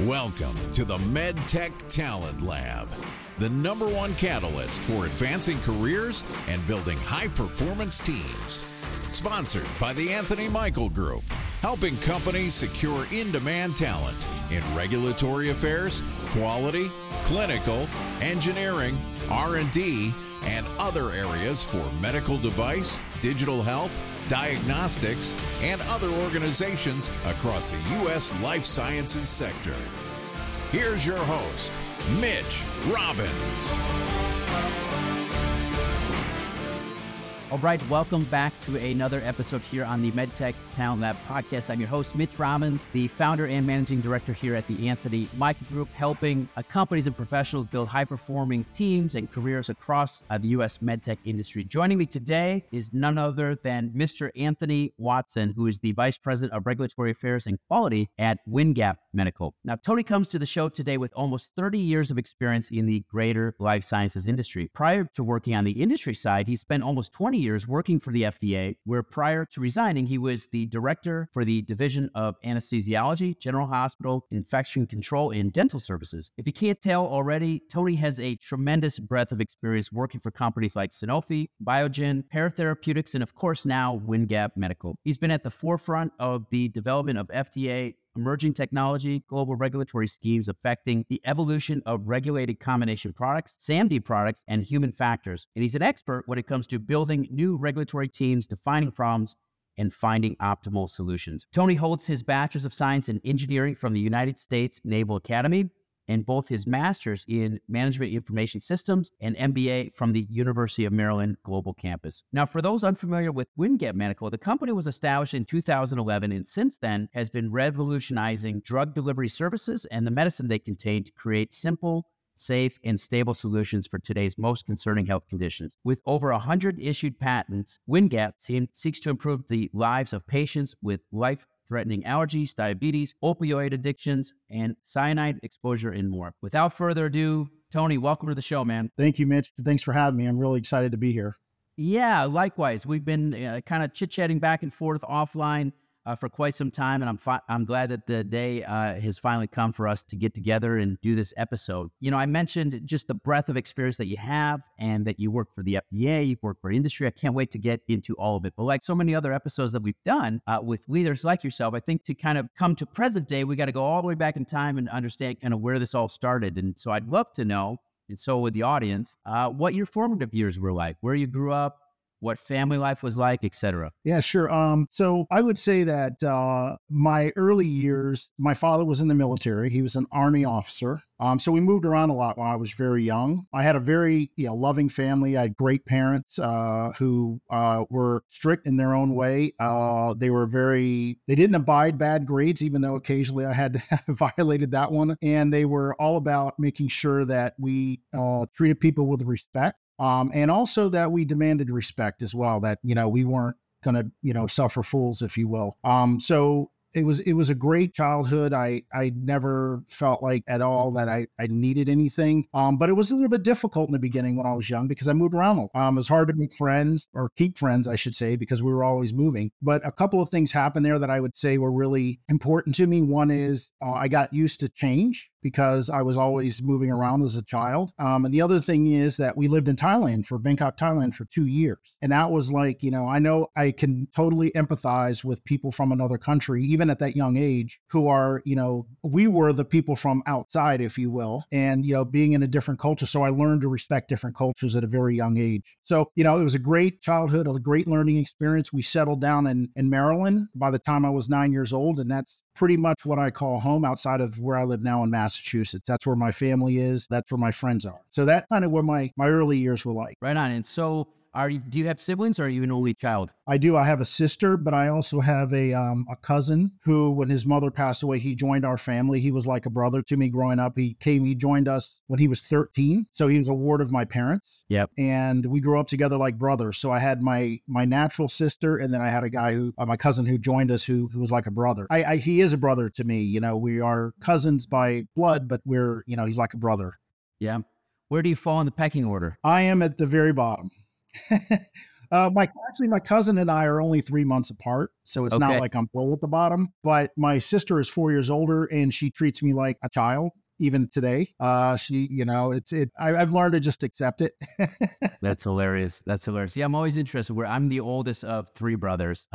Welcome to the MedTech Talent Lab, the number one catalyst for advancing careers and building high-performance teams. Sponsored by the Anthony Michael Group, helping companies secure in-demand talent in regulatory affairs, quality, clinical, engineering, R&D, and other areas for medical device, digital health, diagnostics, and other organizations across the U.S. life sciences sector. Here's your host, Mitch Robbins. All right, welcome back to another episode here on the MedTech Talent Lab podcast. I'm your host, Mitch Robbins, the founder and managing director here at the Anthony Michael Group, helping companies and professionals build high-performing teams and careers across the U.S. MedTech industry. Joining me today is none other than Mr. Anthony Watson, who is the Vice President of Regulatory Affairs and Quality at Windgap Medical. Now, Tony comes to the show today with almost 30 years of experience in the greater life sciences industry. Prior to working on the industry side, he spent almost 20 years working for the FDA, where prior to resigning, he was the director for the Division of Anesthesiology, General Hospital, Infection Control, and Dental Services. If you can't tell already, Tony has a tremendous breadth of experience working for companies like Sanofi, Biogen, Pear Therapeutics, and of course now Windgap Medical. He's been at the forefront of the development of FDA emerging technology, global regulatory schemes affecting the evolution of regulated combination products, SAMD products, and human factors. And he's an expert when it comes to building new regulatory teams, defining problems, and finding optimal solutions. Tony holds his Bachelor's of Science in Engineering from the United States Naval Academy and both his Master's in Management Information Systems and MBA from the University of Maryland Global Campus. Now, for those unfamiliar with Windgap Medical, the company was established in 2011 and since then has been revolutionizing drug delivery services and the medicine they contain to create simple, safe, and stable solutions for today's most concerning health conditions. With over 100 issued patents, Windgap seeks to improve the lives of patients with life-threatening allergies, diabetes, opioid addictions, and cyanide exposure, and more. Without further ado, Tony, welcome to the show, man. Thank you, Mitch. Thanks for having me. I'm really excited to be here. Yeah, likewise. We've been kind of chit-chatting back and forth offline for quite some time, and I'm glad that the day has finally come for us to get together and do this episode. You know, I mentioned just the breadth of experience that you have and that you work for the FDA, you've worked for industry. I can't wait to get into all of it. But like so many other episodes that we've done with leaders like yourself, I think to kind of come to present day, we got to go all the way back in time and understand kind of where this all started. And so I'd love to know, and so would the audience, what your formative years were like, where you grew up, what family life was like, et cetera. Yeah, sure. So I would say that my early years, my father was in the military. He was an Army officer. So we moved around a lot when I was very young. I had a very loving family. I had great parents who were strict in their own way. They didn't abide bad grades, even though occasionally I had violated that one. And they were all about making sure that we treated people with respect. And also that we demanded respect as well, that, we weren't going to, suffer fools, if you will. So it was a great childhood. I never felt like at all that I needed anything. But it was a little bit difficult in the beginning when I was young because I moved around a lot. It was hard to make friends or keep friends, I should say, because we were always moving. But a couple of things happened there that I would say were really important to me. One is I got used to change because I was always moving around as a child. And the other thing is that we lived in Bangkok, Thailand for 2 years. And that was like, I know I can totally empathize with people from another country, even at that young age, who are, we were the people from outside, if you will, and, being in a different culture. So I learned to respect different cultures at a very young age. So, it was a great childhood, a great learning experience. We settled down in Maryland by the time I was 9 years old, and that's pretty much what I call home outside of where I live now in Massachusetts. That's where my family is. That's where my friends are. So that's kind of where my early years were like. Right on. And so do you have siblings or are you an only child? I do. I have a sister, but I also have a cousin who, when his mother passed away, he joined our family. He was like a brother to me growing up. He joined us when he was 13. So he was a ward of my parents. Yep. And we grew up together like brothers. So I had my natural sister, and then I had a guy who, my cousin who joined us, who was like a brother. He is a brother to me. We are cousins by blood, but we're, he's like a brother. Yeah. Where do you fall in the pecking order? I am at the very bottom. My cousin and I are only 3 months apart, so it's not like I'm full at the bottom, but my sister is 4 years older and she treats me like a child. Even today, I've learned to just accept it. That's hilarious. Yeah. I'm always interested where I'm the oldest of three brothers.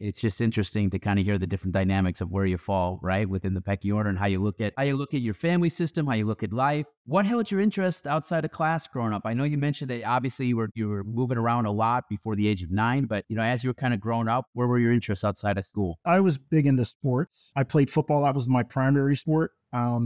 It's just interesting to kind of hear the different dynamics of where you fall, right, within the pecking order and how you look at your family system, how you look at life. What held your interest outside of class growing up? I know you mentioned that obviously you were moving around a lot before the age of 9, but as you were kind of growing up, where were your interests outside of school? I was big into sports. I played football. That was my primary sport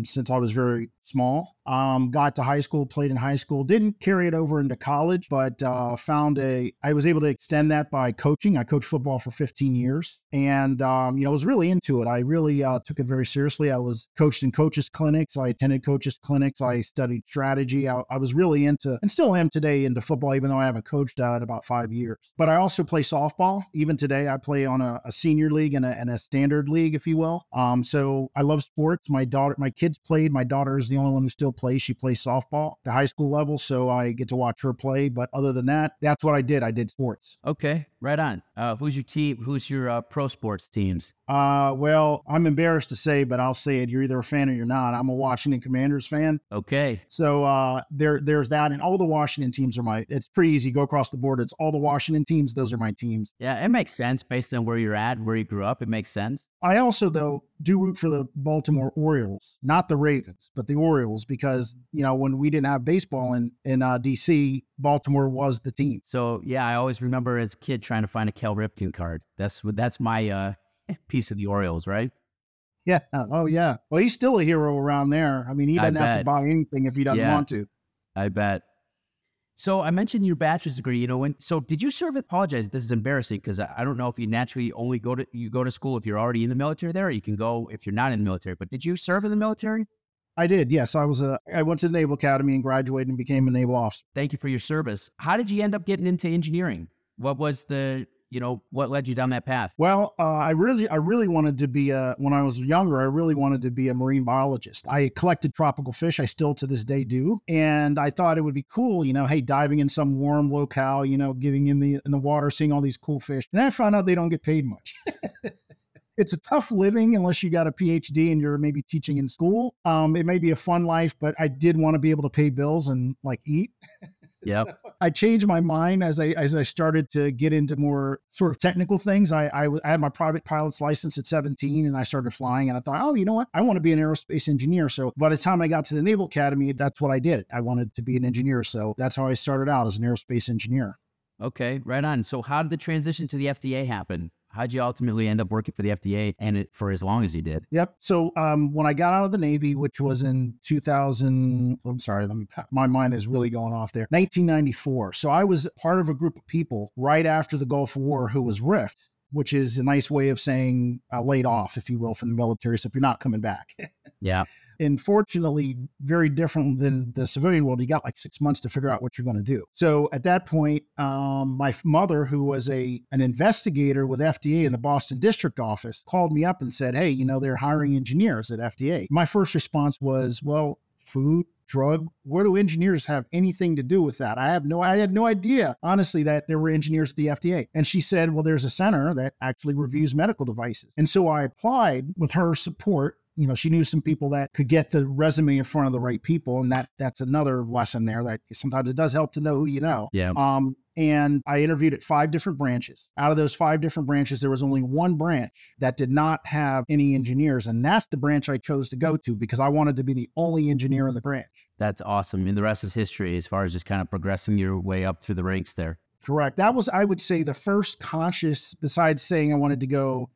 since I was very small. Got to high school, played in high school, didn't carry it over into college, but I was able to extend that by coaching. I coached football for 15 years and, I was really into it. I really took it very seriously. I was coached in coaches clinics. I attended coaches clinics. I studied strategy. I was really into, and still am today, into football, even though I haven't coached in about 5 years. But I also play softball. Even today, I play on a senior league and a standard league, if you will. So I love sports. My kids played. My daughter is the only one who still plays. She plays softball at the high school level, so I get to watch her play. But other than that, that's what I did. I did sports. Okay, right on. Who's your team? Who's your pro sports teams? Well, I'm embarrassed to say, but I'll say it. You're either a fan or you're not. I'm a Washington Commanders fan. Okay. So there's that, and all the Washington teams are it's pretty easy. Go across the board. It's all the Washington teams. Those are my teams. Yeah, it makes sense based on where you're at, where you grew up. It makes sense. I also, though, do root for the Baltimore Orioles, not the Ravens, but the Orioles, because, when we didn't have baseball in D.C., Baltimore was the team. So, yeah, I always remember as a kid trying to find a Cal Ripken card. That's my piece of the Orioles, right? Yeah. Oh, yeah. Well, he's still a hero around there. I mean, he doesn't have to buy anything if he doesn't want to. I bet. So I mentioned your bachelor's degree, so did you serve? Apologize, this is embarrassing because I don't know if you naturally only go to school if you're already in the military there, or you can go if you're not in the military, but did you serve in the military? I did, yes. I went to the Naval Academy and graduated and became a naval officer. Thank you for your service. How did you end up getting into engineering? What led you down that path? Well, I really wanted to be when I was younger, I really wanted to be a marine biologist. I collected tropical fish. I still to this day do. And I thought it would be cool, hey, diving in some warm locale, getting in the water, seeing all these cool fish. And then I found out they don't get paid much. It's a tough living unless you got a PhD and you're maybe teaching in school. It may be a fun life, but I did want to be able to pay bills and eat. Yeah, so I changed my mind as I started to get into more sort of technical things. I had my private pilot's license at 17 and I started flying and I thought, oh, you know what? I want to be an aerospace engineer. So by the time I got to the Naval Academy, that's what I did. I wanted to be an engineer. So that's how I started out, as an aerospace engineer. Okay, right on. So how did the transition to the FDA happen? How'd you ultimately end up working for the FDA for as long as you did? Yep. So when I got out of the Navy, which was in 2000, I'm sorry, my mind is really going off there, 1994. So I was part of a group of people right after the Gulf War who was RIFT, which is a nice way of saying laid off, if you will, from the military. So if you're not coming back. Yeah. And fortunately, very different than the civilian world, you got 6 months to figure out what you're going to do. So at that point, my mother, who was an investigator with FDA in the Boston district office, called me up and said, hey, they're hiring engineers at FDA. My first response was, well, food, drug, where do engineers have anything to do with that? I had no idea, honestly, that there were engineers at the FDA. And she said, well, there's a center that actually reviews medical devices. And so I applied with her support. She knew some people that could get the resume in front of the right people. And that's another lesson there, that sometimes it does help to know who you know. Yeah. And I interviewed at 5 different branches. Out of those 5 different branches, there was only one branch that did not have any engineers. And that's the branch I chose to go to because I wanted to be the only engineer in the branch. That's awesome. And the rest is history as far as just kind of progressing your way up through the ranks there. Correct. That was, I would say, the first conscious, besides saying I wanted to go,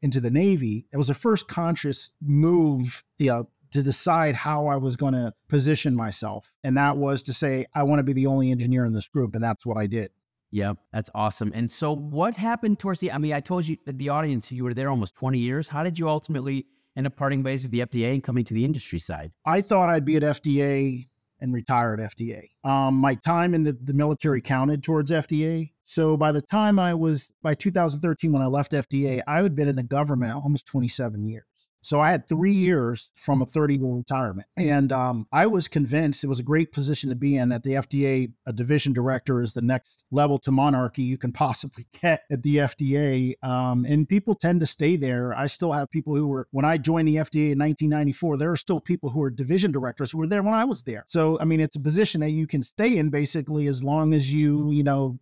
into the Navy, it was the first conscious move, to decide how I was going to position myself. And that was to say, I want to be the only engineer in this group. And that's what I did. Yeah, that's awesome. And so what happened towards I told you, the audience, you were there almost 20 years. How did you ultimately end up parting ways with the FDA and coming to the industry side? I thought I'd be at FDA and retire at FDA. My time in the military counted towards FDA. So by 2013, when I left FDA, I had been in the government almost 27 years. So I had 3 years from a 30-year retirement. And I was convinced it was a great position to be in at the FDA. A division director is the next level to monarchy you can possibly get at the FDA. And people tend to stay there. I still have people who were, when I joined the FDA in 1994, there are still people who are division directors who were there when I was there. So, I mean, it's a position that you can stay in basically as long as you,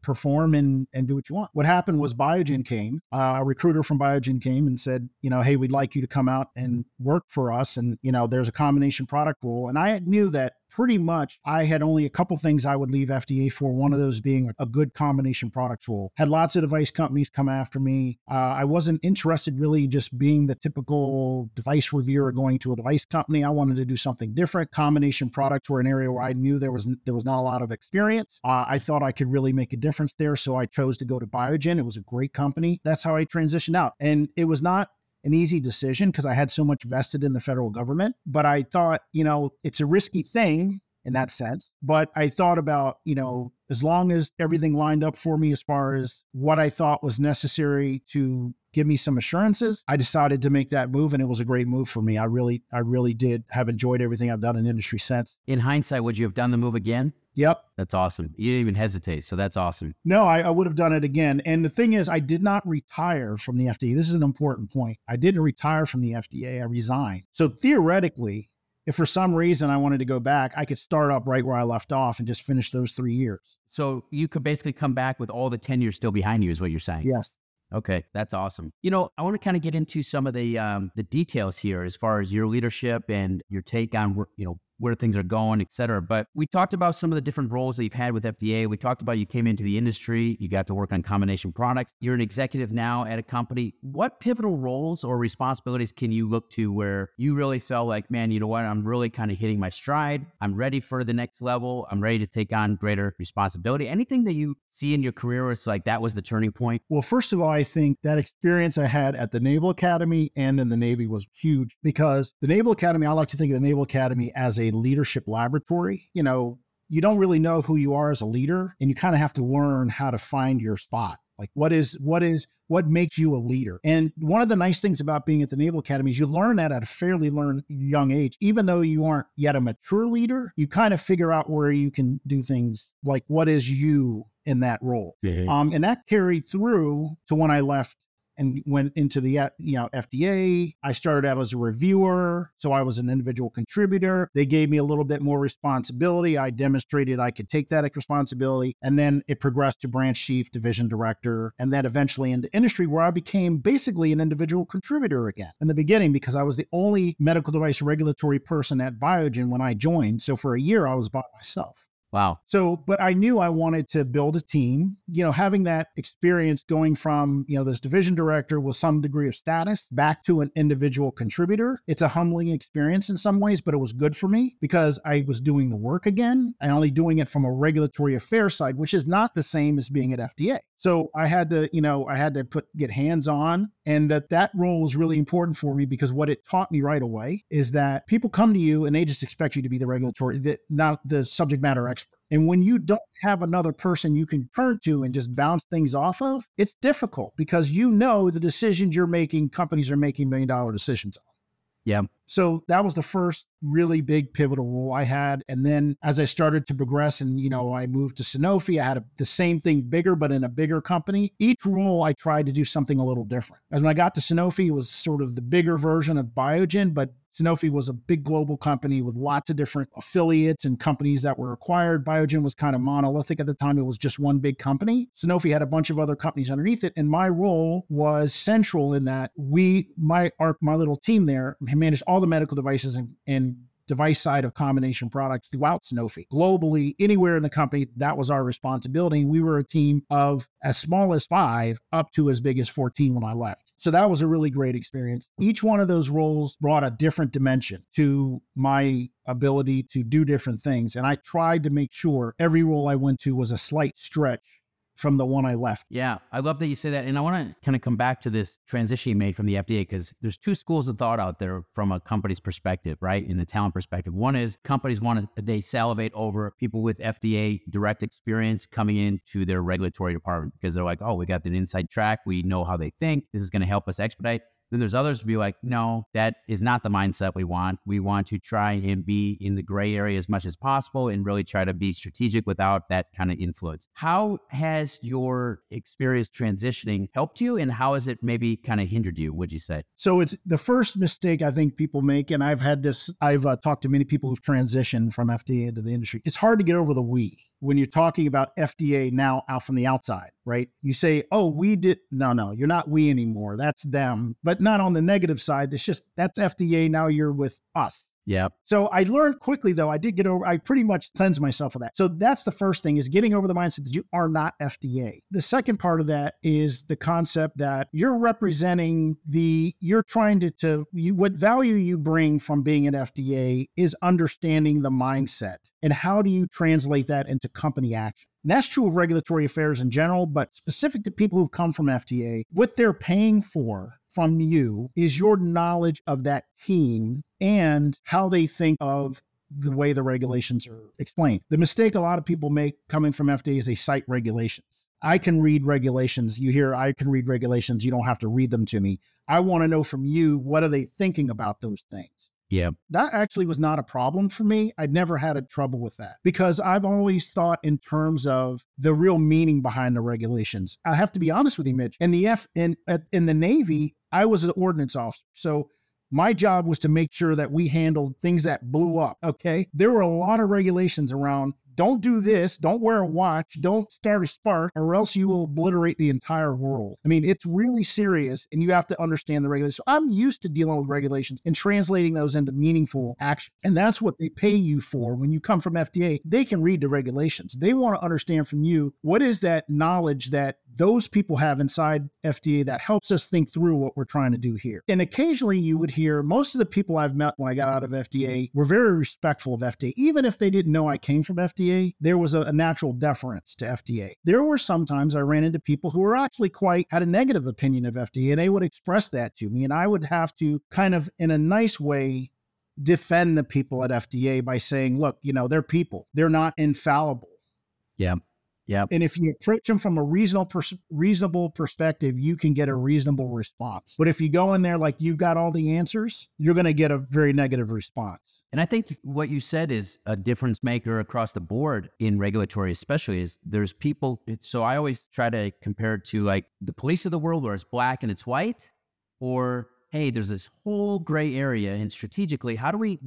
perform and do what you want. What happened was Biogen came, a recruiter from Biogen came and said, hey, we'd like you to come out and work for us. And, there's a combination product rule. And I knew that pretty much I had only a couple things I would leave FDA for, one of those being a good combination products role. Had lots of device companies come after me. I wasn't interested really just being the typical device reviewer going to a device company. I wanted to do something different. Combination products were an area where I knew there was not a lot of experience. I thought I could really make a difference there, so I chose to go to Biogen. It was a great company. That's how I transitioned out. And it was not an easy decision because I had so much vested in the federal government. But I thought, it's a risky thing in that sense. But I thought about, as long as everything lined up for me as far as what I thought was necessary to give me some assurances, I decided to make that move, and it was a great move for me. I really did have enjoyed everything I've done in industry since. In hindsight, would you have done the move again? Yep. That's awesome. You didn't even hesitate. So that's awesome. No, I would have done it again. And the thing is, I did not retire from the FDA. This is an important point. I didn't retire from the FDA. I resigned. So theoretically, if for some reason I wanted to go back, I could start up right where I left off and just finish those 3 years. So you could basically come back with all the tenure still behind you is what you're saying? Yes. Okay, that's awesome. I want to kind of get into some of the details here as far as your leadership and your take on, where things are going, et cetera. But we talked about some of the different roles that you've had with FDA. We talked about you came into the industry, you got to work on combination products. You're an executive now at a company. What pivotal roles or responsibilities can you look to where you really felt like, man, I'm really kind of hitting my stride. I'm ready for the next level. I'm ready to take on greater responsibility. Anything that you see in your career where it's like, that was the turning point? Well, first of all, I think that experience I had at the Naval Academy and in the Navy was huge because the Naval Academy, I like to think of the Naval Academy as a leadership laboratory. You don't really know who you are as a leader, and you kind of have to learn how to find your spot. Like what makes you a leader? And one of the nice things about being at the Naval Academy is you learn that at a fairly young age. Even though you aren't yet a mature leader, you kind of figure out where you can do things, like what is you in that role. Mm-hmm. And that carried through to when I left and went into the FDA. I started out as a reviewer, so I was an individual contributor. They gave me a little bit more responsibility. I demonstrated I could take that responsibility, and then it progressed to branch chief, division director, and then eventually into industry, where I became basically an individual contributor again in the beginning because I was the only medical device regulatory person at Biogen when I joined. So for a year, I was by myself. Wow. So, but I knew I wanted to build a team, having that experience going from, this division director with some degree of status back to an individual contributor. It's a humbling experience in some ways, but it was good for me because I was doing the work again and only doing it from a regulatory affairs side, which is not the same as being at FDA. So I had to, get hands on, and that role was really important for me because what it taught me right away is that people come to you and they just expect you to be the regulatory, not the subject matter expert. And when you don't have another person you can turn to and just bounce things off of, it's difficult because the decisions you're making, companies are making $1 million decisions on. Yeah. So that was the first really big pivotal role I had. And then as I started to progress and, I moved to Sanofi, I had the same thing bigger, but in a bigger company. Each role I tried to do something a little different. And when I got to Sanofi, it was sort of the bigger version of Biogen, but Sanofi was a big global company with lots of different affiliates and companies that were acquired. Biogen was kind of monolithic at the time. It was just one big company. Sanofi had a bunch of other companies underneath it. And my role was central in that my little team there managed all the medical devices and device side of combination products throughout Sanofi. Globally, anywhere in the company, that was our responsibility. We were a team of as small as 5 up to as big as 14 when I left. So that was a really great experience. Each one of those roles brought a different dimension to my ability to do different things. And I tried to make sure every role I went to was a slight stretch from the one I left. Yeah, I love that you say that. And I want to kind of come back to this transition you made from the FDA, because there's two schools of thought out there from a company's perspective, right? In the talent perspective. One is companies they salivate over people with FDA direct experience coming into their regulatory department because they're like, oh, we got the inside track. We know how they think. This is going to help us expedite. Then there's others to be like, no, that is not the mindset we want. We want to try and be in the gray area as much as possible and really try to be strategic without that kind of influence. How has your experience transitioning helped you, and how has it maybe kind of hindered you, would you say? So it's the first mistake I think people make, and I've had this, I've talked to many people who've transitioned from FDA into the industry. It's hard to get over the we. When you're talking about FDA now out from the outside, right? You say, oh, we did. No, you're not we anymore. That's them, but not on the negative side. It's just, that's FDA. Now you're with us. Yeah. So I learned quickly though. I pretty much cleansed myself of that. So that's the first thing, is getting over the mindset that you are not FDA. The second part of that is the concept that you're representing what value you bring from being at FDA is understanding the mindset, and how do you translate that into company action? And that's true of regulatory affairs in general, but specific to people who've come from FDA, what they're paying for from you is your knowledge of that team and how they think of the way the regulations are explained. The mistake a lot of people make coming from FDA is they cite regulations. I can read regulations. You hear, I can read regulations. You don't have to read them to me. I want to know from you, what are they thinking about those things? Yeah. That actually was not a problem for me. I'd never had a trouble with that because I've always thought in terms of the real meaning behind the regulations. I have to be honest with you, Mitch. In the Navy, I was an ordnance officer. So my job was to make sure that we handled things that blew up. Okay. There were a lot of regulations around, don't do this, don't wear a watch, don't start a spark, or else you will obliterate the entire world. I mean, it's really serious, and you have to understand the regulations. So I'm used to dealing with regulations and translating those into meaningful action. And that's what they pay you for. When you come from FDA, they can read the regulations. They want to understand from you, what is that knowledge that those people have inside FDA that helps us think through what we're trying to do here. And occasionally you would hear, most of the people I've met when I got out of FDA were very respectful of FDA. Even if they didn't know I came from FDA, there was a natural deference to FDA. There were sometimes I ran into people who were actually quite had a negative opinion of FDA, and they would express that to me. And I would have to kind of, in a nice way, defend the people at FDA by saying, look, they're people, they're not infallible. Yeah. Yeah. And if you approach them from a reasonable perspective, you can get a reasonable response. But if you go in there like you've got all the answers, you're going to get a very negative response. And I think what you said is a difference maker across the board in regulatory, especially, is there's people. So I always try to compare it to like the police of the world, where it's black and it's white, or hey, there's this whole gray area, and strategically, how do we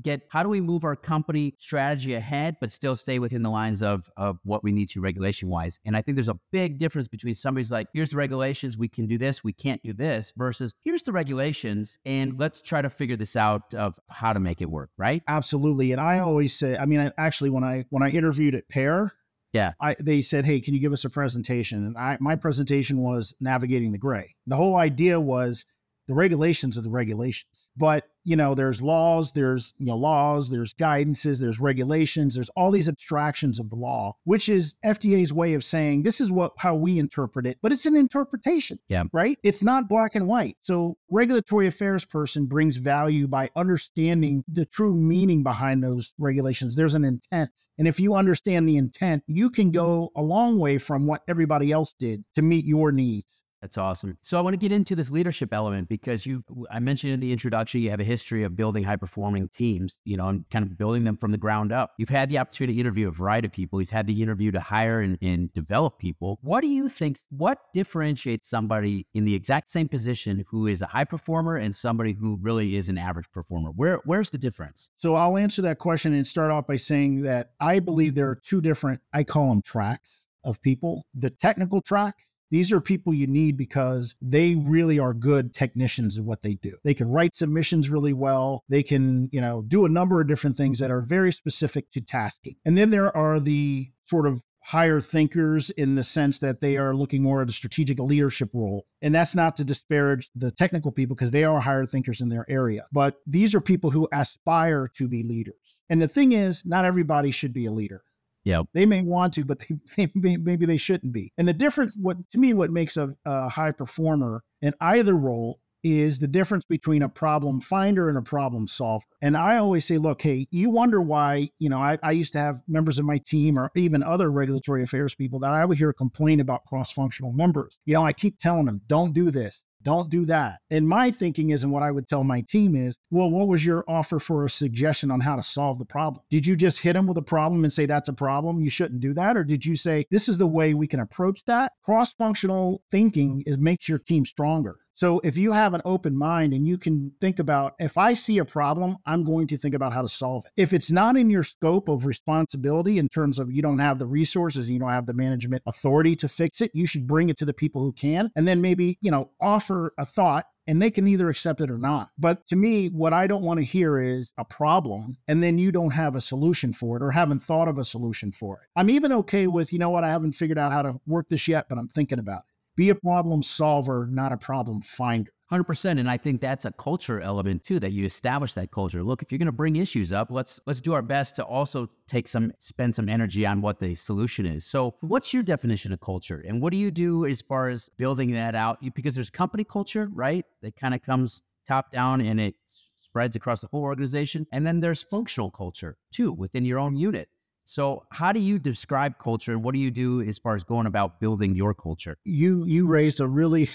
move our company strategy ahead, but still stay within the lines of what we need to regulation wise? And I think there's a big difference between somebody's like, here's the regulations, we can do this, we can't do this, versus here's the regulations, and let's try to figure this out of how to make it work, right? Absolutely. And I always say, when I interviewed at Pear, yeah, they said, hey, can you give us a presentation? And my presentation was navigating the gray. The whole idea was, the regulations are the regulations, but there's laws, there's guidances, there's regulations, there's all these abstractions of the law, which is FDA's way of saying, this is how we interpret it, but it's an interpretation, yeah, right? It's not black and white. So regulatory affairs person brings value by understanding the true meaning behind those regulations. There's an intent. And if you understand the intent, you can go a long way from what everybody else did to meet your needs. That's awesome. So I want to get into this leadership element because I mentioned in the introduction, you have a history of building high-performing teams, and kind of building them from the ground up. You've had the opportunity to interview a variety of people. You've had the interview to hire and develop people. What do you think, what differentiates somebody in the exact same position who is a high performer and somebody who really is an average performer? Where's the difference? So I'll answer that question and start off by saying that I believe there are two different, I call them tracks of people. The technical track, these are people you need because they really are good technicians at what they do. They can write submissions really well. They can, do a number of different things that are very specific to tasking. And then there are the sort of higher thinkers in the sense that they are looking more at a strategic leadership role. And that's not to disparage the technical people because they are higher thinkers in their area. But these are people who aspire to be leaders. And the thing is, not everybody should be a leader. Yeah, they may want to, but maybe they shouldn't be. And the difference, what makes a high performer in either role is the difference between a problem finder and a problem solver. And I always say, look, hey, you wonder why, I used to have members of my team or even other regulatory affairs people that I would hear complain about cross-functional members. I keep telling them, don't do this. Don't do that. And my thinking is, and what I would tell my team is, well, what was your offer for a suggestion on how to solve the problem? Did you just hit them with a problem and say, that's a problem, you shouldn't do that? Or did you say, this is the way we can approach that? Cross-functional thinking makes your team stronger. So if you have an open mind and you can think about, if I see a problem, I'm going to think about how to solve it. If it's not in your scope of responsibility in terms of you don't have the resources, you don't have the management authority to fix it, you should bring it to the people who can, and then maybe, offer a thought. And they can either accept it or not. But to me, what I don't want to hear is a problem, and then you don't have a solution for it or haven't thought of a solution for it. I'm even okay with, I haven't figured out how to work this yet, but I'm thinking about it. Be a problem solver, not a problem finder. 100%. And I think that's a culture element too, that you establish that culture. Look, if you're going to bring issues up, let's do our best to also spend some energy on what the solution is. So what's your definition of culture? And what do you do as far as building that out? Because there's company culture, right? That kind of comes top down and it spreads across the whole organization. And then there's functional culture too, within your own unit. So how do you describe culture? And what do you do as far as going about building your culture? You raised a really...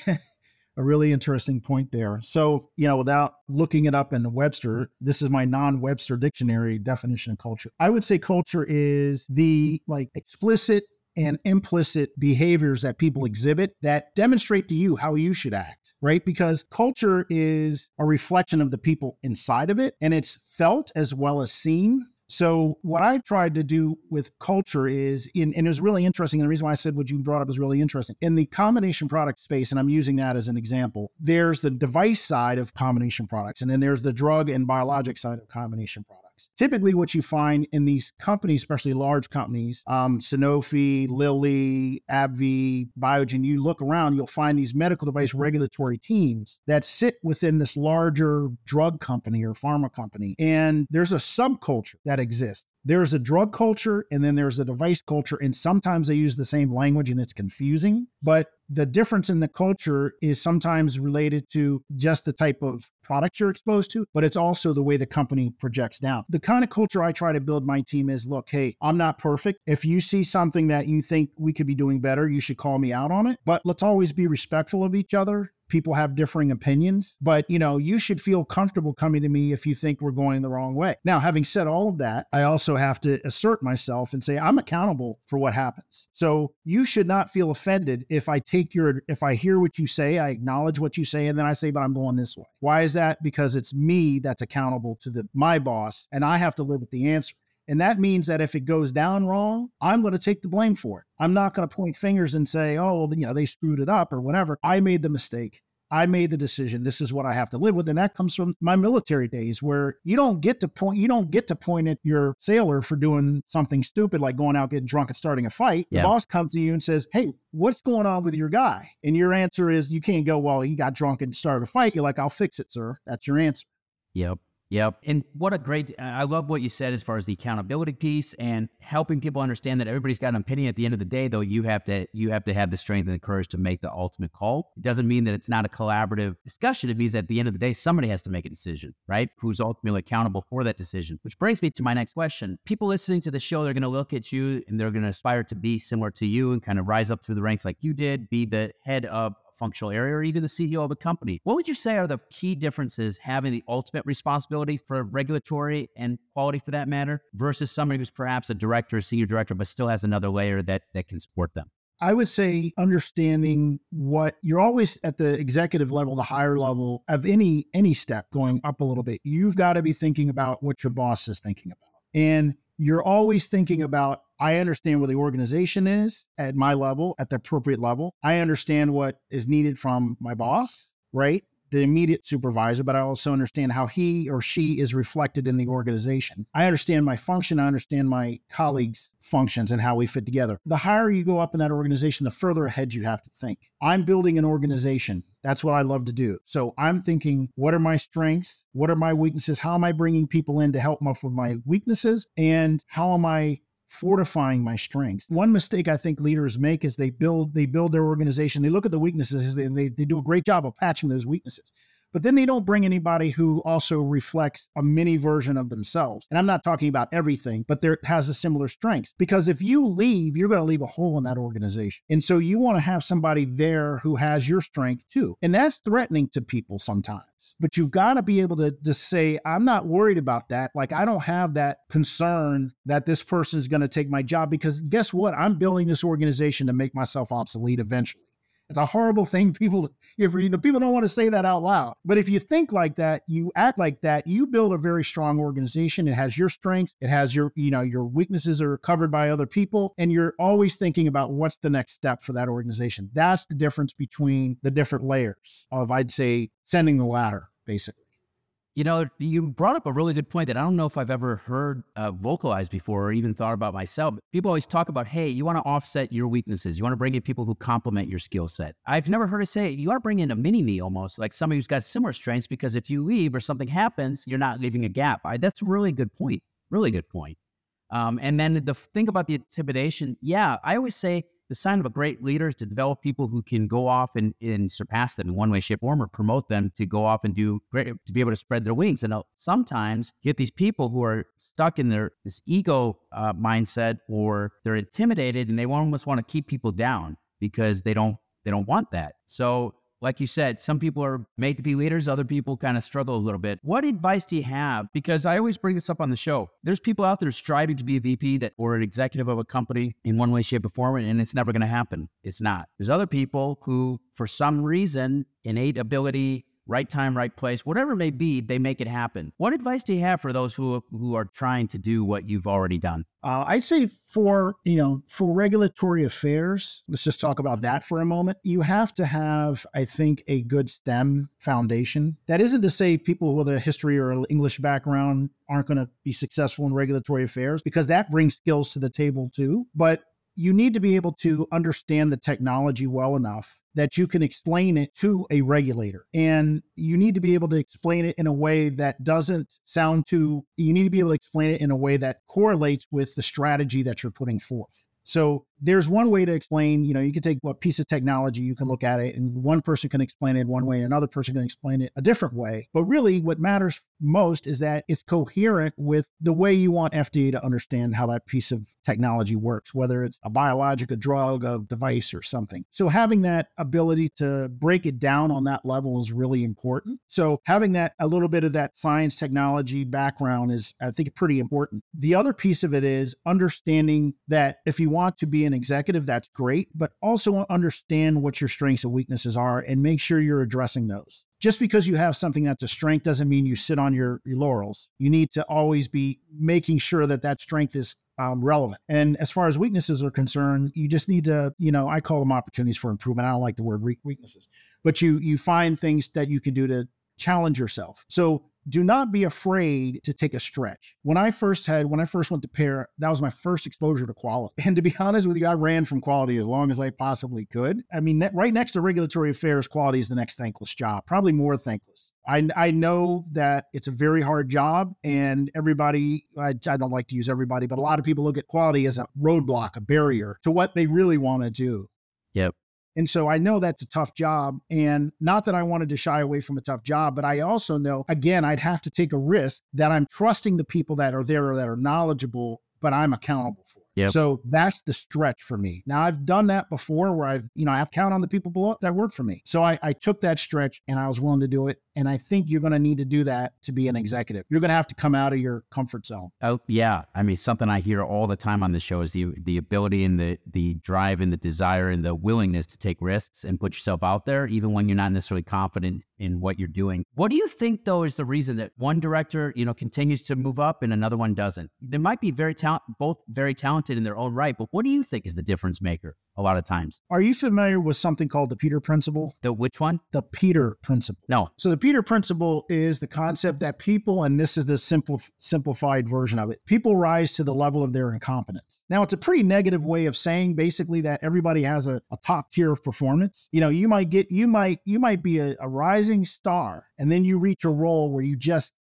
a really interesting point there. So, without looking it up in Webster, this is my non-Webster dictionary definition of culture. I would say culture is the explicit and implicit behaviors that people exhibit that demonstrate to you how you should act, right? Because culture is a reflection of the people inside of it, and it's felt as well as seen. So what I tried to do with culture is, and it was really interesting, and the reason why I said what you brought up is really interesting. In the combination product space, and I'm using that as an example, there's the device side of combination products, and then there's the drug and biologic side of combination products. Typically, what you find in these companies, especially large companies, Sanofi, Lilly, AbbVie, Biogen, you look around, you'll find these medical device regulatory teams that sit within this larger drug company or pharma company. And there's a subculture that exists. There's a drug culture, and then there's a device culture, and sometimes they use the same language and it's confusing. But the difference in the culture is sometimes related to just the type of product you're exposed to, but it's also the way the company projects down. The kind of culture I try to build my team is, look, hey, I'm not perfect. If you see something that you think we could be doing better, you should call me out on it. But let's always be respectful of each other. People have differing opinions, but you should feel comfortable coming to me if you think we're going the wrong way. Now, having said all of that, I also have to assert myself and say, I'm accountable for what happens. So you should not feel offended if I hear what you say, I acknowledge what you say, and then I say, but I'm going this way. Why is that? Because it's me that's accountable to my boss, and I have to live with the answer. And that means that if it goes down wrong, I'm going to take the blame for it. I'm not going to point fingers and say, oh, they screwed it up or whatever. I made the mistake. I made the decision. This is what I have to live with. And that comes from my military days, where you don't get to point at your sailor for doing something stupid, like going out, getting drunk and starting a fight. Yeah. The boss comes to you and says, hey, what's going on with your guy? And your answer is, you can't go, well, he got drunk and started a fight. You're like, I'll fix it, sir. That's your answer. Yep. Yep. And I love what you said as far as the accountability piece and helping people understand that everybody's got an opinion at the end of the day, though you have to have the strength and the courage to make the ultimate call. It doesn't mean that it's not a collaborative discussion. It means that at the end of the day, somebody has to make a decision, right? Who's ultimately accountable for that decision, which brings me to my next question. People listening to the show, they're going to look at you and they're going to aspire to be similar to you and kind of rise up through the ranks like you did, be the head of functional area, or even the CEO of a company. What would you say are the key differences having the ultimate responsibility for regulatory and quality, for that matter, versus somebody who's perhaps a director, senior director, but still has another layer that can support them? I would say understanding what you're always at the executive level, the higher level of any step going up a little bit. You've got to be thinking about what your boss is thinking about. And you're always thinking about, I understand where the organization is at my level, at the appropriate level. I understand what is needed from my boss, right? The immediate supervisor, but I also understand how he or she is reflected in the organization. I understand my function. I understand my colleagues' functions and how we fit together. The higher you go up in that organization, the further ahead you have to think. I'm building an organization. That's what I love to do. So I'm thinking, what are my strengths? What are my weaknesses? How am I bringing people in to help me with my weaknesses? And how am I fortifying my strengths? One mistake I think leaders make is they build their organization. They look at the weaknesses and they do a great job of patching those weaknesses. But then they don't bring anybody who also reflects a mini version of themselves. And I'm not talking about everything, but there has a similar strengths. Because if you leave, you're going to leave a hole in that organization. And so you want to have somebody there who has your strength too. And that's threatening to people sometimes. But you've got to be able to just say, I'm not worried about that. Like, I don't have that concern that this person is going to take my job, because guess what? I'm building this organization to make myself obsolete eventually. It's a horrible thing. People don't want to say that out loud. But if you think like that, you act like that, you build a very strong organization. It has your strengths. It has your, your weaknesses are covered by other people. And you're always thinking about what's the next step for that organization. That's the difference between the different layers of, I'd say, sending the ladder, basically. You brought up a really good point that I don't know if I've ever heard vocalized before or even thought about myself. People always talk about, hey, you want to offset your weaknesses. You want to bring in people who complement your skill set. I've never heard it say, you want to bring in a mini-me almost, like somebody who's got similar strengths, because if you leave or something happens, you're not leaving a gap. That's a really good point. Really good point. And then the thing about the intimidation, yeah, I always say the sign of a great leader is to develop people who can go off and surpass them in one way, shape, or form, or promote them to go off and do great, to be able to spread their wings. And sometimes you get these people who are stuck in this ego mindset, or they're intimidated and they almost want to keep people down because they don't want that. So like you said, some people are made to be leaders. Other people kind of struggle a little bit. What advice do you have? Because I always bring this up on the show. There's people out there striving to be a VP or an executive of a company in one way, shape, or form, and it's never going to happen. It's not. There's other people who, for some reason, innate ability, right time, right place, whatever it may be, they make it happen. What advice do you have for those who are trying to do what you've already done? I'd say for regulatory affairs, let's just talk about that for a moment. You have to have, I think, a good STEM foundation. That isn't to say people with a history or an English background aren't going to be successful in regulatory affairs, because that brings skills to the table too. But you need to be able to understand the technology well enough that you can explain it to a regulator. And you need to be able to explain it in a way that you need to be able to explain it in a way that correlates with the strategy that you're putting forth. So there's one way to explain, you can take what piece of technology, you can look at it, and one person can explain it one way, and another person can explain it a different way. But really what matters most is that it's coherent with the way you want FDA to understand how that piece of technology works, whether it's a biologic, a drug, a device, or something. So having that ability to break it down on that level is really important. So having a little bit of that science technology background is, I think, pretty important. The other piece of it is understanding that if you want to be an executive, that's great, but also understand what your strengths and weaknesses are and make sure you're addressing those. Just because you have something that's a strength doesn't mean you sit on your laurels. You need to always be making sure that strength is relevant. And as far as weaknesses are concerned, you just need to, I call them opportunities for improvement. I don't like the word weaknesses, but you find things that you can do to challenge yourself. So do not be afraid to take a stretch. When I first went to Pear, that was my first exposure to quality. And to be honest with you, I ran from quality as long as I possibly could. I mean, right next to regulatory affairs, quality is the next thankless job, probably more thankless. I know that it's a very hard job, and I don't like to use everybody, but a lot of people look at quality as a roadblock, a barrier to what they really want to do. Yep. And so I know that's a tough job, and not that I wanted to shy away from a tough job, but I also know, again, I'd have to take a risk that I'm trusting the people that are there or that are knowledgeable, but I'm accountable for. Yep. So that's the stretch for me. Now, I've done that before where I have count on the people below that work for me. So I took that stretch and I was willing to do it. And I think you're going to need to do that to be an executive. You're going to have to come out of your comfort zone. Oh, yeah. I mean, something I hear all the time on this show is the ability and the drive and the desire and the willingness to take risks and put yourself out there, even when you're not necessarily confident in what you're doing. What do you think, though, is the reason that one director, continues to move up and another one doesn't? They might be both very talented in their own right, but what do you think is the difference maker a lot of times? Are you familiar with something called the Peter Principle? The which one? The Peter Principle. No. So the Peter Principle is the concept that people, and this is the simplified version of it, people rise to the level of their incompetence. Now, it's a pretty negative way of saying basically that everybody has a top tier of performance. You might be a rising star, and then you reach a role where you just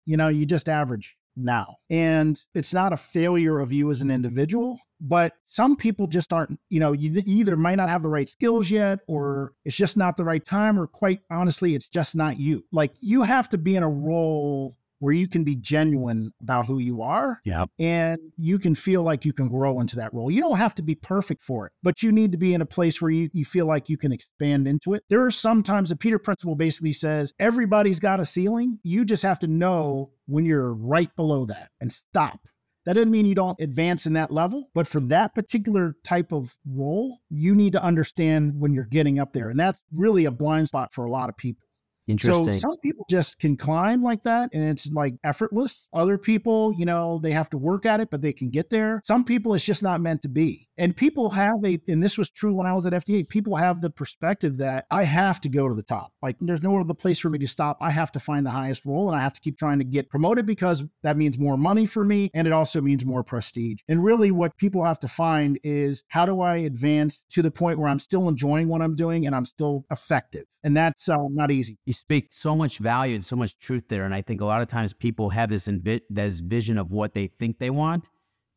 average now. And it's not a failure of you as an individual, But some people just aren't, you know, you either might not have the right skills yet, or it's just not the right time, or quite honestly, it's just not you. Like, you have to be in a role where you can be genuine about who you are, and you can feel like you can grow into that role. You don't have to be perfect for it, but you need to be in a place where you feel like you can expand into it. There are sometimes, the Peter Principle basically says, everybody's got a ceiling. You just have to know when you're right below that and stop. That doesn't mean you don't advance in that level, but for that particular type of role, you need to understand when you're getting up there. And that's really a blind spot for a lot of people. Interesting. So some people just can climb like that and it's like effortless. Other people, you know, they have to work at it, but they can get there. Some people, it's just not meant to be. And people have and this was true when I was at FDA, people have the perspective that I have to go to the top. Like, there's no other place for me to stop. I have to find the highest role and I have to keep trying to get promoted because that means more money for me. And it also means more prestige. And really what people have to find is, how do I advance to the point where I'm still enjoying what I'm doing and I'm still effective? And that's not easy. You speak so much value and so much truth there. And I think a lot of times people have this vision of what they think they want,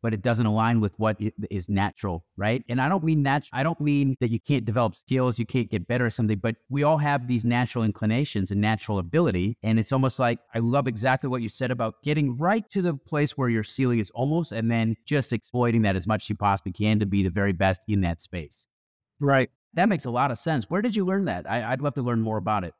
but it doesn't align with what is natural, right? And I don't mean natural. I don't mean that you can't develop skills, you can't get better at something, but we all have these natural inclinations and natural ability. And it's almost like, I love exactly what you said about getting right to the place where your ceiling is almost, and then just exploiting that as much as you possibly can to be the very best in that space. Right. That makes a lot of sense. Where did you learn that? I'd love to learn more about it.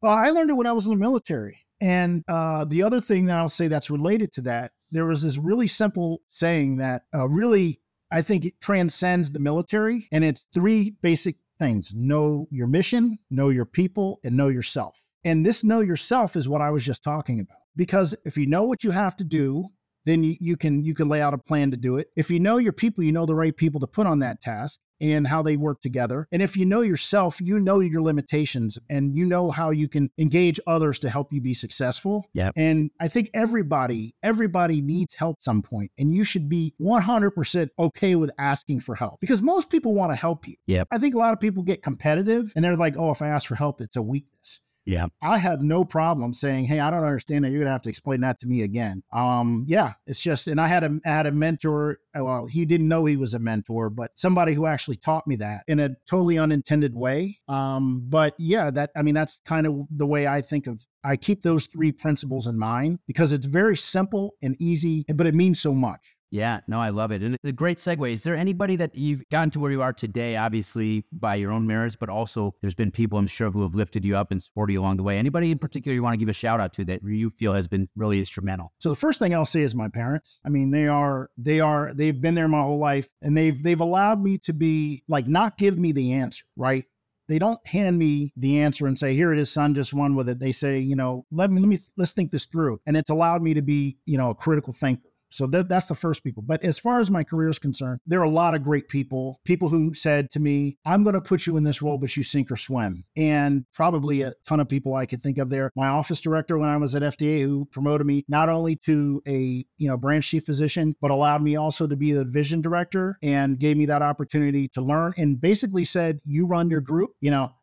Well, I learned it when I was in the military. And the other thing that I'll say that's related to that, there was this really simple saying that really, I think it transcends the military. And it's three basic things: know your mission, know your people, and know yourself. And this know yourself is what I was just talking about. Because if you know what you have to do, then you can lay out a plan to do it. If you know your people, you know the right people to put on that task and how they work together. And if you know yourself, you know your limitations and you know how you can engage others to help you be successful. Yep. And I think everybody needs help at some point, and you should be 100% okay with asking for help, because most people want to help you. Yep. I think a lot of people get competitive and they're like, oh, if I ask for help, it's a weakness. Yeah, I have no problem saying, hey, I don't understand that. You're going to have to explain that to me again. Yeah, it's just, and I had a mentor. Well, he didn't know he was a mentor, but somebody who actually taught me that in a totally unintended way. But yeah, that's kind of the way I think of. I keep those three principles in mind because it's very simple and easy, but it means so much. Yeah, no, I love it. And it's a great segue. Is there anybody that you've gotten to where you are today, obviously by your own merits, but also there's been people I'm sure who have lifted you up and supported you along the way. Anybody in particular you want to give a shout out to that you feel has been really instrumental? So the first thing I'll say is my parents. I mean, they've been there my whole life, and they've allowed me to be like, not give me the answer, right? They don't hand me the answer and say, here it is, son, just run with it. They say, you know, let's think this through. And it's allowed me to be, you know, a critical thinker. So that's the first people. But as far as my career is concerned, there are a lot of great people who said to me, I'm going to put you in this role, but you sink or swim. And probably a ton of people I could think of there. My office director when I was at FDA, who promoted me not only to a branch chief position, but allowed me also to be the division director and gave me that opportunity to learn, and basically said, you run your group,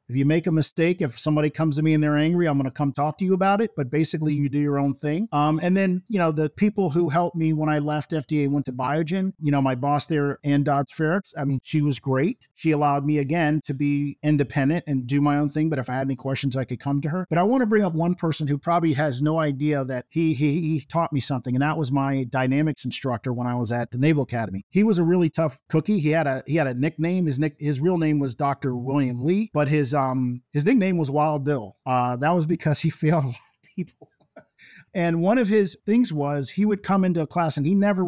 If you make a mistake, if somebody comes to me and they're angry, I'm going to come talk to you about it. But basically, you do your own thing. And then, the people who helped me when I left FDA and went to Biogen, my boss there, Ann Dodds Ferris, I mean, she was great. She allowed me, again, to be independent and do my own thing. But if I had any questions, I could come to her. But I want to bring up one person who probably has no idea that he taught me something. And that was my dynamics instructor when I was at the Naval Academy. He was a really tough cookie. He had a nickname. His real name was Dr. William Lee, but his nickname was Wild Bill. That was because he failed a lot of people. And one of his things was, he would come into a class and he never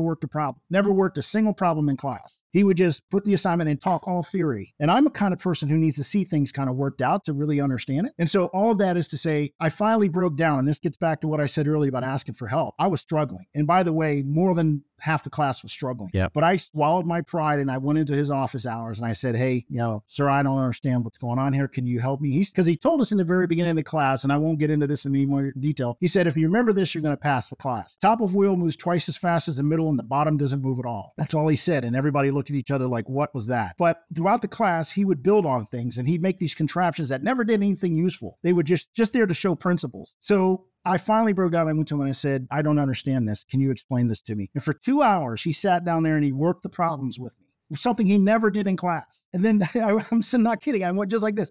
worked a problem, never worked a single problem in class. He would just put the assignment and talk all theory. And I'm a kind of person who needs to see things kind of worked out to really understand it. And so all of that is to say, I finally broke down. And this gets back to what I said earlier about asking for help. I was struggling. And by the way, more than half the class was struggling. Yeah. But I swallowed my pride and I went into his office hours and I said, hey, sir, I don't understand what's going on here. Can you help me? Because he told us in the very beginning of the class, and I won't get into this in any more detail. He said, if you remember this, you're going to pass the class. Top of wheel moves twice as fast as the middle and the bottom doesn't move at all. That's all he said. And everybody looked at each other like, what was that? But throughout the class, he would build on things and he'd make these contraptions that never did anything useful. They were just there to show principles. So I finally broke down. I went to him and I said, I don't understand this. Can you explain this to me? And for 2 hours, he sat down there and he worked the problems with me, something he never did in class. And then I'm not kidding. I went just like this.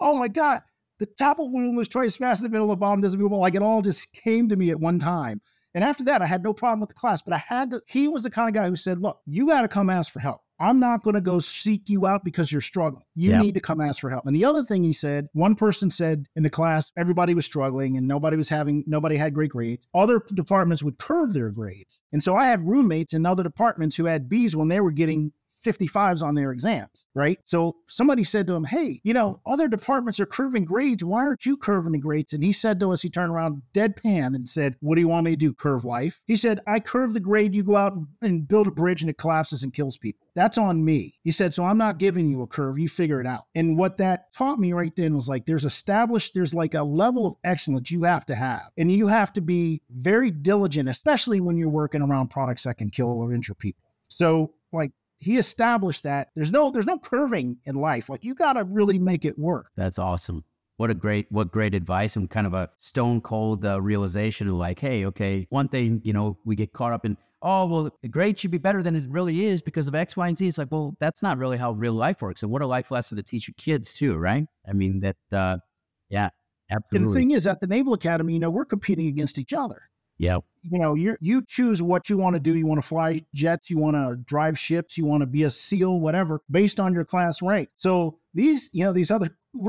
Oh my God, the top of one moves twice as fast as the middle of the bottom doesn't move. Like it all just came to me at one time. And after that, I had no problem with the class, but he was the kind of guy who said, look, you got to come ask for help. I'm not going to go seek you out because you're struggling. You need to come ask for help. And the other thing he said, one person said in the class, everybody was struggling and nobody had great grades. Other departments would curve their grades. And so I had roommates in other departments who had Bs when they were getting 55s on their exams, right? So somebody said to him, hey, you know, other departments are curving grades. Why aren't you curving the grades? And he said to us, he turned around deadpan and said, what do you want me to do, curve life? He said, I curve the grade. You go out and build a bridge and it collapses and kills people. That's on me. He said, so I'm not giving you a curve. You figure it out. And what that taught me right then was like, there's like a level of excellence you have to have. And you have to be very diligent, especially when you're working around products that can kill or injure people. So like, he established that there's no curving in life. Like you got to really make it work. That's awesome. What great advice and kind of a stone cold realization of like, hey, okay, one thing, you know, we get caught up in, oh, well, the grade should be better than it really is because of X, Y, and Z. It's like, well, that's not really how real life works. And what a life lesson to teach your kids too, right? I mean, that, yeah, absolutely. And the thing is at the Naval Academy, you know, we're competing against each other. Yeah. You know, you choose what you want to do. You want to fly jets, you want to drive ships, you want to be a SEAL, whatever, based on your class rank. So we're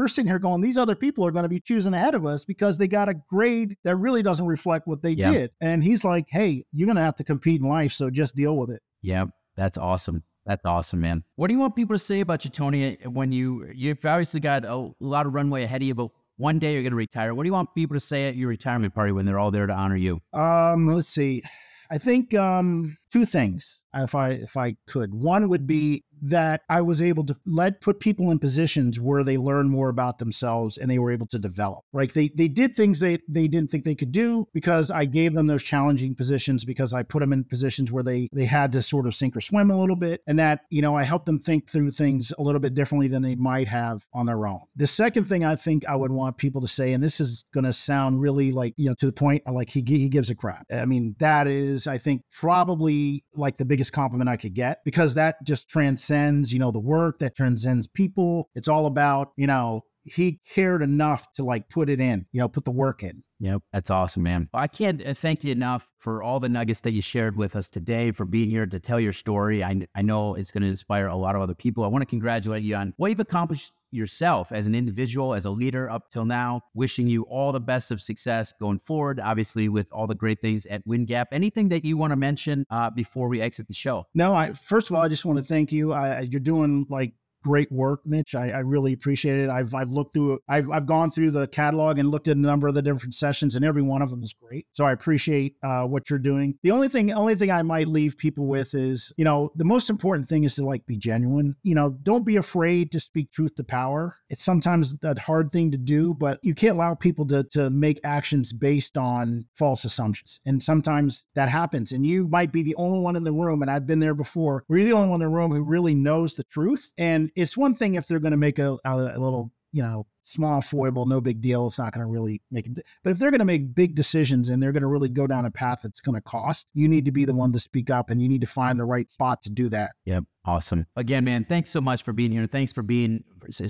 sitting here going, these other people are going to be choosing ahead of us because they got a grade that really doesn't reflect what they did. And he's like, hey, you're going to have to compete in life. So just deal with it. Yeah. That's awesome. That's awesome, man. What do you want people to say about you, Tony, when you've obviously got a lot of runway ahead of you, but one day you're going to retire. What do you want people to say at your retirement party when they're all there to honor you? Let's see. I think two things, if I could. One would be that I was able to put people in positions where they learn more about themselves and they were able to develop. Like they did things they didn't think they could do because I gave them those challenging positions, because I put them in positions where they had to sort of sink or swim a little bit. And that, you know, I helped them think through things a little bit differently than they might have on their own. The second thing I think I would want people to say, and this is going to sound really like, you know, to the point, like he gives a crap. I mean, that is, I think, probably like the biggest compliment I could get, because that just transcends, you know, the work, that transcends people. It's all about, you know, he cared enough to like put it in, you know, put the work in. Yep. That's awesome, man. I can't thank you enough for all the nuggets that you shared with us today, for being here to tell your story. I know it's going to inspire a lot of other people. I want to congratulate you on what you've accomplished yourself as an individual, as a leader up till now, wishing you all the best of success going forward, obviously with all the great things at Windgap. Anything that you want to mention before we exit the show? No, first of all, I just want to thank you. You're doing like great work, Mitch. I really appreciate it. I've looked through, I've gone through the catalog and looked at a number of the different sessions, and every one of them is great. So I appreciate what you're doing. The only thing I might leave people with is, you know, the most important thing is to like be genuine. You know, don't be afraid to speak truth to power. It's sometimes that hard thing to do, but you can't allow people to make actions based on false assumptions. And sometimes that happens, and you might be the only one in the room. And I've been there before, where you're the only one in the room who really knows the truth. And it's one thing if they're going to make a little, you know, small foible, no big deal. It's not going to really make it. But if they're going to make big decisions and they're going to really go down a path that's going to cost, you need to be the one to speak up, and you need to find the right spot to do that. Yep. Awesome. Again, man, thanks so much for being here. Thanks for being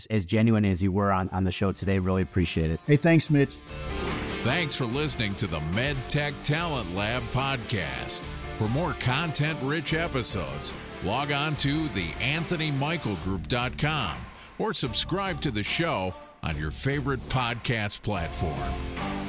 as genuine as you were on the show today. Really appreciate it. Hey, thanks, Mitch. Thanks for listening to the MedTech Talent Lab podcast. For more content-rich episodes, log on to theanthonymichaelgroup.com or subscribe to the show on your favorite podcast platform.